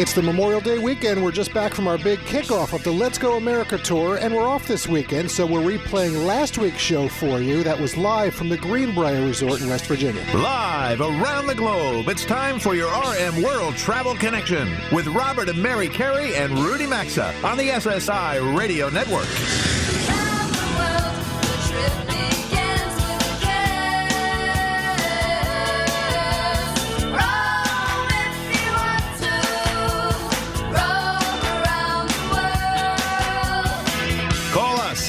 It's the Memorial Day weekend. We're just back from our big kickoff of the Let's Go America Tour, and we're off this weekend, so we're replaying last week's show for you. That was live from the Greenbrier Resort in West Virginia. Live around the globe, it's time for your RM World Travel Connection with Robert and Mary Carey and Rudy Maxa on the SSI Radio Network.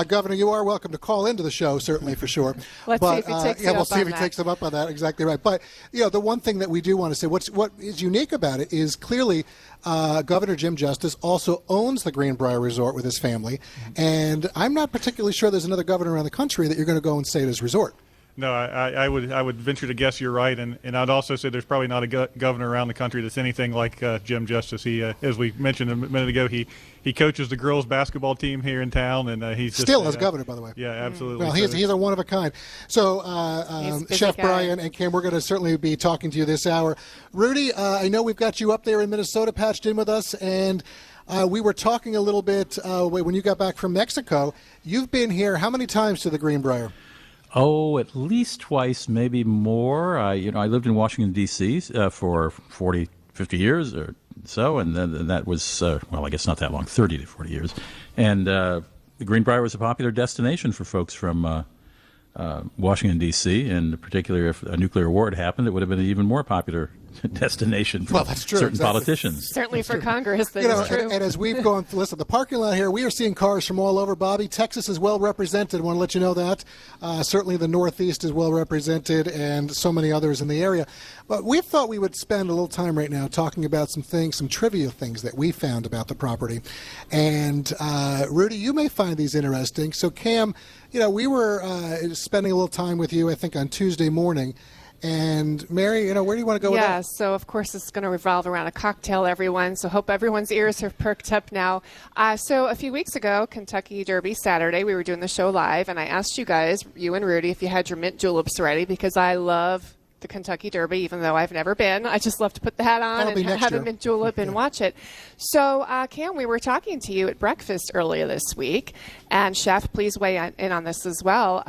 Governor, you are welcome to call into the show, certainly, for sure. We'll see if he takes them up on that. Exactly right. But, you know, the one thing that we do want to say, what is unique about it is clearly Governor Jim Justice also owns the Greenbrier Resort with his family, and I'm not particularly sure there's another governor around the country that you're going to go and stay at his resort. No, I would venture to guess you're right, and I'd also say there's probably not a governor around the country that's anything like Jim Justice. He, as we mentioned a minute ago, he coaches the girls' basketball team here in town, and he's just, still as governor, by the way. Yeah, absolutely. Well, he's a one of a kind. So, Chef Brian and Kim, we're going to certainly be talking to you this hour. Rudy, I know we've got you up there in Minnesota, patched in with us, and we were talking a little bit when you got back from Mexico. You've been here how many times to the Greenbrier? Oh, at least twice, maybe more. I lived in Washington, D.C. For 40, 50 years or so, and then that was, I guess not that long, 30 to 40 years. And the Greenbrier was a popular destination for folks from Washington, D.C., and particularly if a nuclear war had happened, it would have been an even more popular destination for politicians. Certainly that's for true. Congress, that is true. And as we've gone, listen, the parking lot here, we are seeing cars from all over, Bobby. Texas is well represented. I want to let you know that. Certainly the Northeast is well represented and so many others in the area. But we thought we would spend a little time right now talking about some things, some trivia things that we found about the property. And, Rudy, you may find these interesting. So, Cam, we were spending a little time with you, I think, on Tuesday morning. And Mary, where do you want to go with that? Yeah, so of course it's going to revolve around a cocktail, everyone. So hope everyone's ears have perked up now. So a few weeks ago, Kentucky Derby Saturday, we were doing the show live, and I asked you guys, you and Rudy, if you had your mint juleps ready, because I love the Kentucky Derby, even though I've never been. I just love to put the hat on and have a mint julep and watch it. So, Cam, we were talking to you at breakfast earlier this week, and Chef, please weigh in on this as well.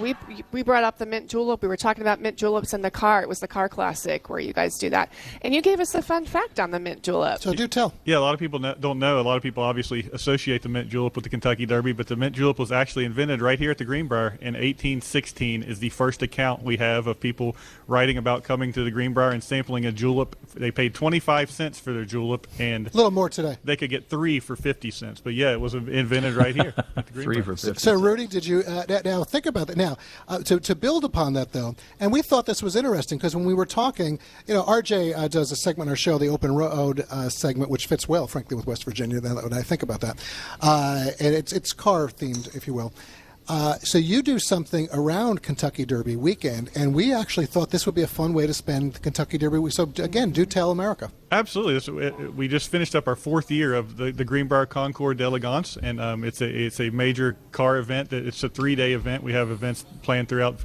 We brought up the mint julep. We were talking about mint juleps in the car. It was the car classic where you guys do that, and you gave us a fun fact on the mint julep. So do tell. Yeah, a lot of people don't know. A lot of people obviously associate the mint julep with the Kentucky Derby, but the mint julep was actually invented right here at the Greenbrier in 1816. Is the first account we have of people writing about coming to the Greenbrier and sampling a julep. They paid 25 cents for their julep, and a little more today. They could get 3 for 50 cents. But yeah, it was invented right here at the Greenbrier. 3 for 50. So Rudy, did you now think about that? Now to build upon that though, and we thought this was interesting because when we were talking, you know, RJ does a segment on our show, the Open Road segment, which fits well, frankly, with West Virginia. When I think about that, and it's car themed, if you will. So you do something around Kentucky Derby weekend, and we actually thought this would be a fun way to spend the Kentucky Derby week. So, again, do tell America. Absolutely. We just finished up our fourth year of the Greenbrier Concours d'Elegance, and it's a major car event. It's a three-day event. We have events planned throughout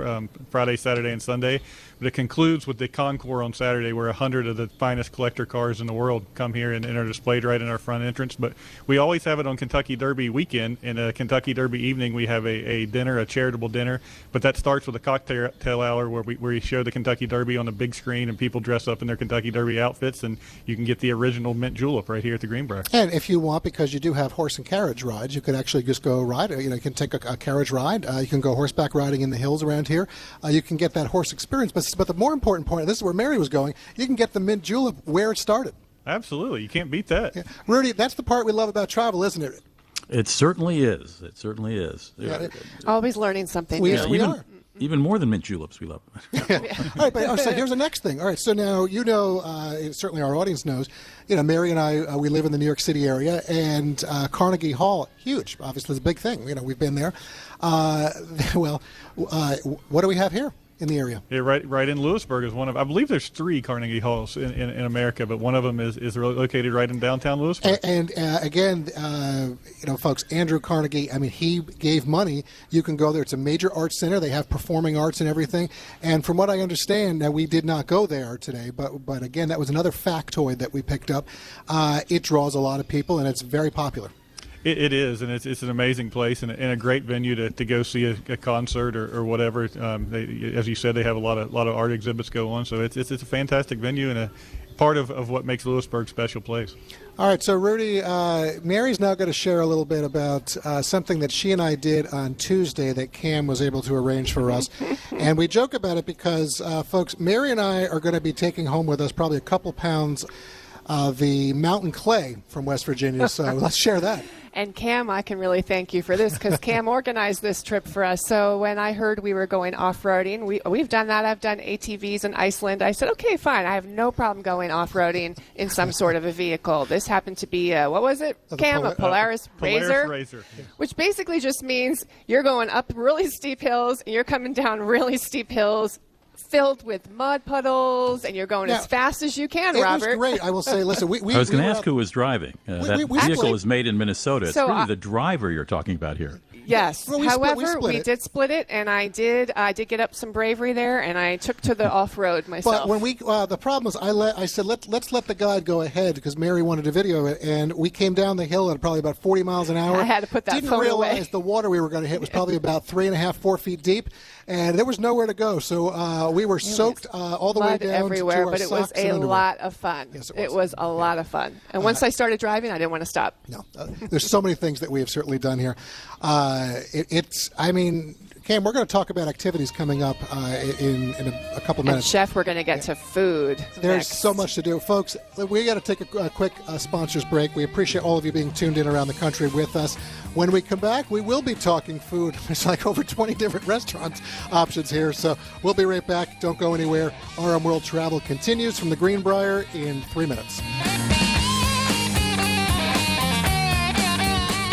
Friday, Saturday, and Sunday. But it concludes with the Concours on Saturday, where 100 of the finest collector cars in the world come here and are displayed right in our front entrance. But we always have it on Kentucky Derby weekend, and Kentucky Derby evening we have a dinner, a charitable dinner. But that starts with a cocktail hour where we show the Kentucky Derby on the big screen, and people dress up in their Kentucky Derby outfits, and you can get the original mint julep right here at the Greenbrier. And if you want, because you do have horse and carriage rides, you could actually just go ride. You know, you can take a carriage ride. You can go horseback riding in the hills around here. You can get that horse experience. But the more important point, and this is where Mary was going, you can get the mint julep where it started. Absolutely. You can't beat that. Yeah. Rudy, that's the part we love about travel, isn't it? It certainly is. It certainly is. Yeah. Always learning something new. We are. Even more than mint juleps, we love them. Yeah. All right, but so here's the next thing. All right, so now you know, certainly our audience knows, you know, Mary and I, we live in the New York City area, and Carnegie Hall, huge, obviously, is a big thing. You know, we've been there. What do we have here in the area? Yeah, right in Lewisburg is one of, I believe there's 3 Carnegie Halls in America, but one of them is located right in downtown Lewisburg. And again, you know, folks, Andrew Carnegie, I mean, he gave money. You can go there. It's a major arts center. They have performing arts and everything. And from what I understand, now we did not go there today, but again, that was another factoid that we picked up. It draws a lot of people, and it's very popular. It is, and it's an amazing place and a great venue to go see a concert or whatever. They, as you said, they have a lot of art exhibits go on, so it's a fantastic venue and a part of what makes Lewisburg a special place. All right, so Rudy, Mary's now going to share a little bit about something that she and I did on Tuesday that Cam was able to arrange for us. And we joke about it because, folks, Mary and I are going to be taking home with us probably a couple pounds of the mountain clay from West Virginia, so let's share that. And Cam, I can really thank you for this because Cam organized this trip for us. So when I heard we were going off-roading, we've done that. I've done ATVs in Iceland. I said, okay, fine. I have no problem going off-roading in some sort of a vehicle. This happened to be, what was it, Cam? A Polaris Razor? Polaris Razor. Which basically just means you're going up really steep hills and you're coming down really steep hills filled with mud puddles, and you're going as fast as you can, Robert. It was great. I will say, listen, I was going to ask who was driving. That vehicle was made in Minnesota. So it's really the driver you're talking about here. Yes. Well, However, we did split it, and I did get up some bravery there, and I took to the off-road myself. But when we the problem was I said, let's let the guide go ahead because Mary wanted to video it, and we came down the hill at probably about 40 miles an hour. I had to put that phone away. Didn't realize the water we were going to hit was probably about 3.5-4 feet deep, and there was nowhere to go. So we were soaked all the way down everywhere, to our socks and underwear. But it was a lot of fun. Yes, it was. It was a lot of fun. And once I started driving, I didn't want to stop. No. There's so many things that we have certainly done here. Cam, we're going to talk about activities coming up in a couple minutes. And Chef, we're going to get to food. There's so much to do. Folks, we got to take a quick sponsors break. We appreciate all of you being tuned in around the country with us. When we come back, we will be talking food. There's like over 20 different restaurant options here. So we'll be right back. Don't go anywhere. RM World Travel continues from the Greenbrier in 3 minutes.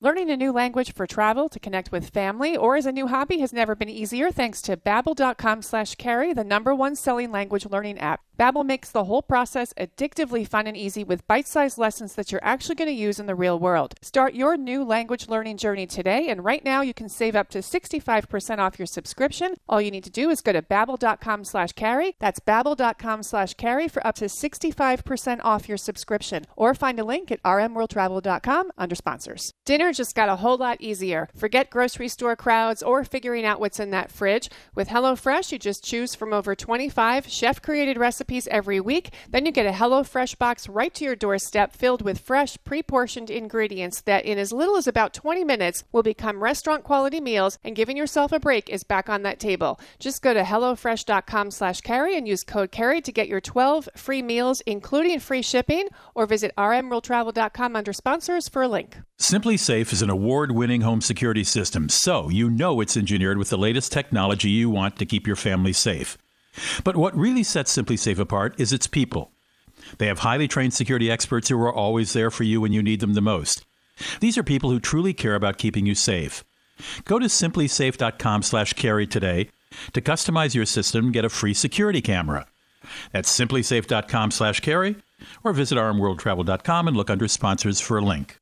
Learning a new language for travel to connect with family or as a new hobby has never been easier thanks to Babbel.com/Carey, the #1 selling language learning app. Babbel makes the whole process addictively fun and easy with bite-sized lessons that you're actually going to use in the real world. Start your new language learning journey today, and right now you can save up to 65% off your subscription. All you need to do is go to Babbel.com/Carey. That's Babbel.com/Carey for up to 65% off your subscription. Or find a link at rmworldtravel.com under sponsors. Dinner Winter just got a whole lot easier. Forget grocery store crowds or figuring out what's in that fridge. With HelloFresh, you just choose from over 25 chef-created recipes every week. Then you get a HelloFresh box right to your doorstep filled with fresh, pre-portioned ingredients that in as little as about 20 minutes will become restaurant-quality meals, and giving yourself a break is back on that table. Just go to HelloFresh.com/Carey and use code Carey to get your 12 free meals, including free shipping, or visit rmworldtravel.com under sponsors for a link. Simply Safe is an award-winning home security system, so you know it's engineered with the latest technology you want to keep your family safe. But what really sets Simply Safe apart is its people. They have highly trained security experts who are always there for you when you need them the most. These are people who truly care about keeping you safe. Go to simplysafe.com/Carey today to customize your system, get a free security camera. That's simplysafe.com/Carey. Or visit rmworldtravel.com and look under sponsors for a link.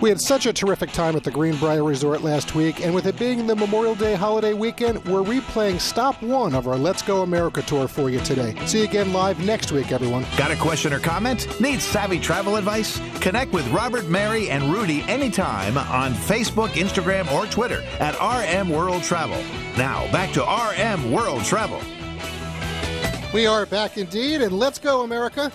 We had such a terrific time at the Greenbrier Resort last week, and with it being the Memorial Day holiday weekend, we're replaying Stop 1 of our Let's Go America Tour for you today. See you again live next week, everyone. Got a question or comment? Need savvy travel advice? Connect with Robert, Mary, and Rudy anytime on Facebook, Instagram, or Twitter at RM World Travel. Now, back to RM World Travel. We are back indeed, and Let's Go America.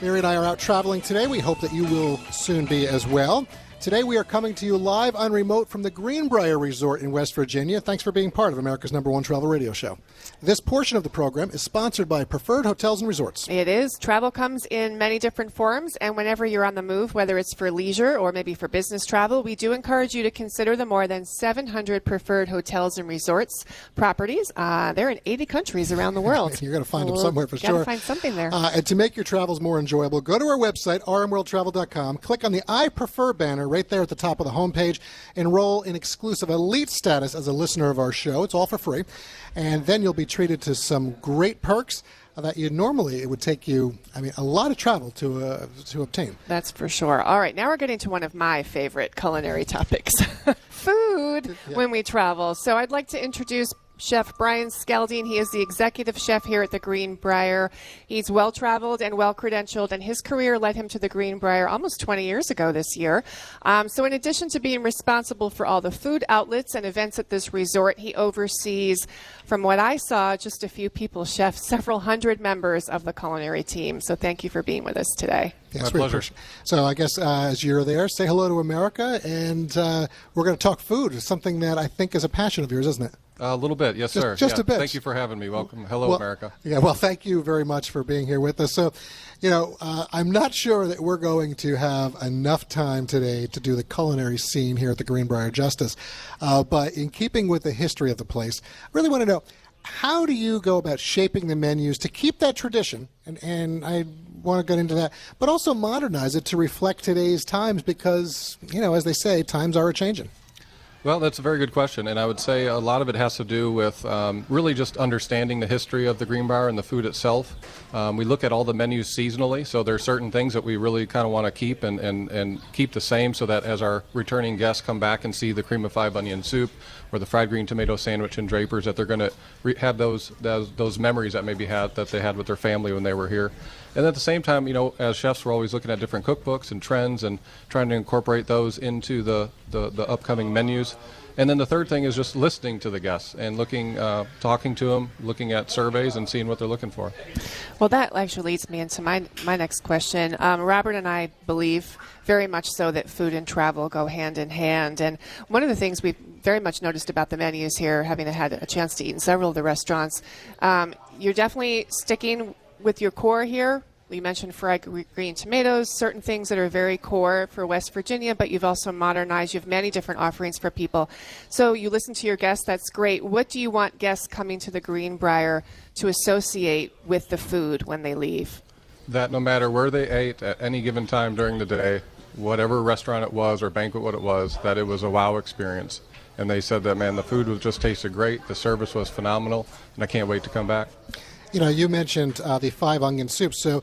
Mary and I are out traveling today. We hope that you will soon be as well. Today we are coming to you live on remote from the Greenbrier Resort in West Virginia. Thanks for being part of America's #1 travel radio show. This portion of the program is sponsored by Preferred Hotels and Resorts. It is. Travel comes in many different forms, and whenever you're on the move, whether it's for leisure or maybe for business travel, we do encourage you to consider the more than 700 Preferred Hotels and Resorts properties. They're in 80 countries around the world. You're going to find them somewhere for sure. Got to find something there. And to make your travels more enjoyable, go to our website, rmworldtravel.com, click on the I Prefer banner right there at the top of the homepage. Enroll in exclusive elite status as a listener of our show. It's all for free. And then you'll be treated to some great perks that you normally, it would take you, a lot of travel to obtain. That's for sure. All right, now we're getting to one of my favorite culinary topics, food, yeah, when we travel. So I'd like to introduce Chef Brian Skelding. He is the executive chef here at the Greenbrier. He's well-traveled and well-credentialed, and his career led him to the Greenbrier almost 20 years ago this year. So in addition to being responsible for all the food outlets and events at this resort, he oversees, from what I saw, just a few people, Chef, several hundred members of the culinary team. So thank you for being with us today. Yes, my pleasure. So I guess as you're there, say hello to America, and we're going to talk food, something that I think is a passion of yours, isn't it? A little bit, yes, sir. Just a bit. Thank you for having me. Welcome. Hello, America. Yeah, well, thank you very much for being here with us. So, I'm not sure that we're going to have enough time today to do the culinary scene here at the Greenbrier Justice, but in keeping with the history of the place, I really want to know, how do you go about shaping the menus to keep that tradition? And I want to get into that, but also modernize it to reflect today's times because, as they say, times are a-changing. Well, that's a very good question, and I would say a lot of it has to do with really just understanding the history of the Greenbrier and the food itself. We look at all the menus seasonally, so there are certain things that we really kind of want to keep and keep the same so that as our returning guests come back and see the cream of 5 onion soup or the fried green tomato sandwich and Draper's, that they're going to have those memories that maybe that they had with their family when they were here. And at the same time, as chefs, we're always looking at different cookbooks and trends and trying to incorporate those into the upcoming menus. And then the third thing is just listening to the guests and talking to them, looking at surveys and seeing what they're looking for. Well, that actually leads me into my next question. Robert and I believe very much so that food and travel go hand in hand. And one of the things we've very much noticed about the menus here, having had a chance to eat in several of the restaurants, you're definitely sticking with your core here. We mentioned fried green tomatoes, certain things that are very core for West Virginia, but you've also modernized. You have many different offerings for people. So you listen to your guests. That's great. What do you want guests coming to the Greenbrier to associate with the food when they leave? That no matter where they ate at any given time during the day, whatever restaurant it was or banquet what it was, that it was a wow experience. And they said that, man, the food was just tasted great, the service was phenomenal, and I can't wait to come back. You know, you mentioned the 5 onion soup. So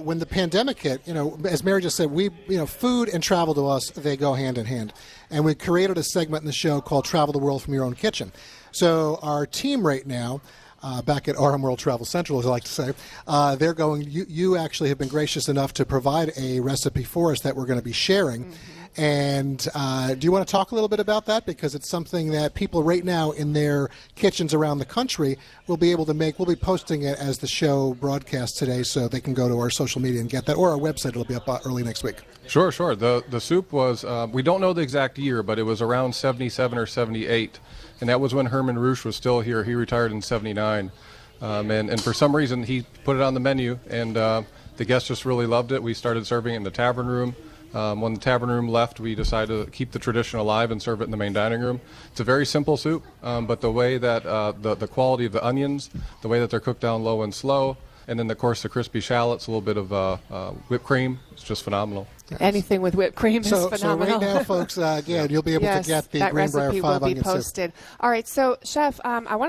when the pandemic hit, you know, as Mary just said, food and travel to us, they go hand in hand. And we created a segment in the show called Travel the World from Your Own Kitchen. So our team right now, back at RM World Travel Central, as I like to say, they're going, you actually have been gracious enough to provide a recipe for us that we're going to be sharing. Mm-hmm. And do you want to talk a little bit about that? Because it's something that people right now in their kitchens around the country will be able to make. We'll be posting it as the show broadcasts today, so they can go to our social media and get that, or our website. It'll be up early next week. Sure. The soup was, we don't know the exact year, but it was around 77 or 78. And that was when Herman Roosh was still here. He retired in 79. And for some reason, he put it on the menu, and the guests just really loved it. We started serving it in the tavern room. When the tavern room left, we decided to keep the tradition alive and serve it in the main dining room. It's a very simple soup, but the way that the quality of the onions, the way that they're cooked down low and slow, and then, of course, the crispy shallots, a little bit of whipped cream. It's just phenomenal. Yes. Anything with whipped cream is phenomenal. So right now, folks, you'll be able to get the Greenbrier 5 onion soup. Yes, that recipe will be posted. All right, so, Chef, I want to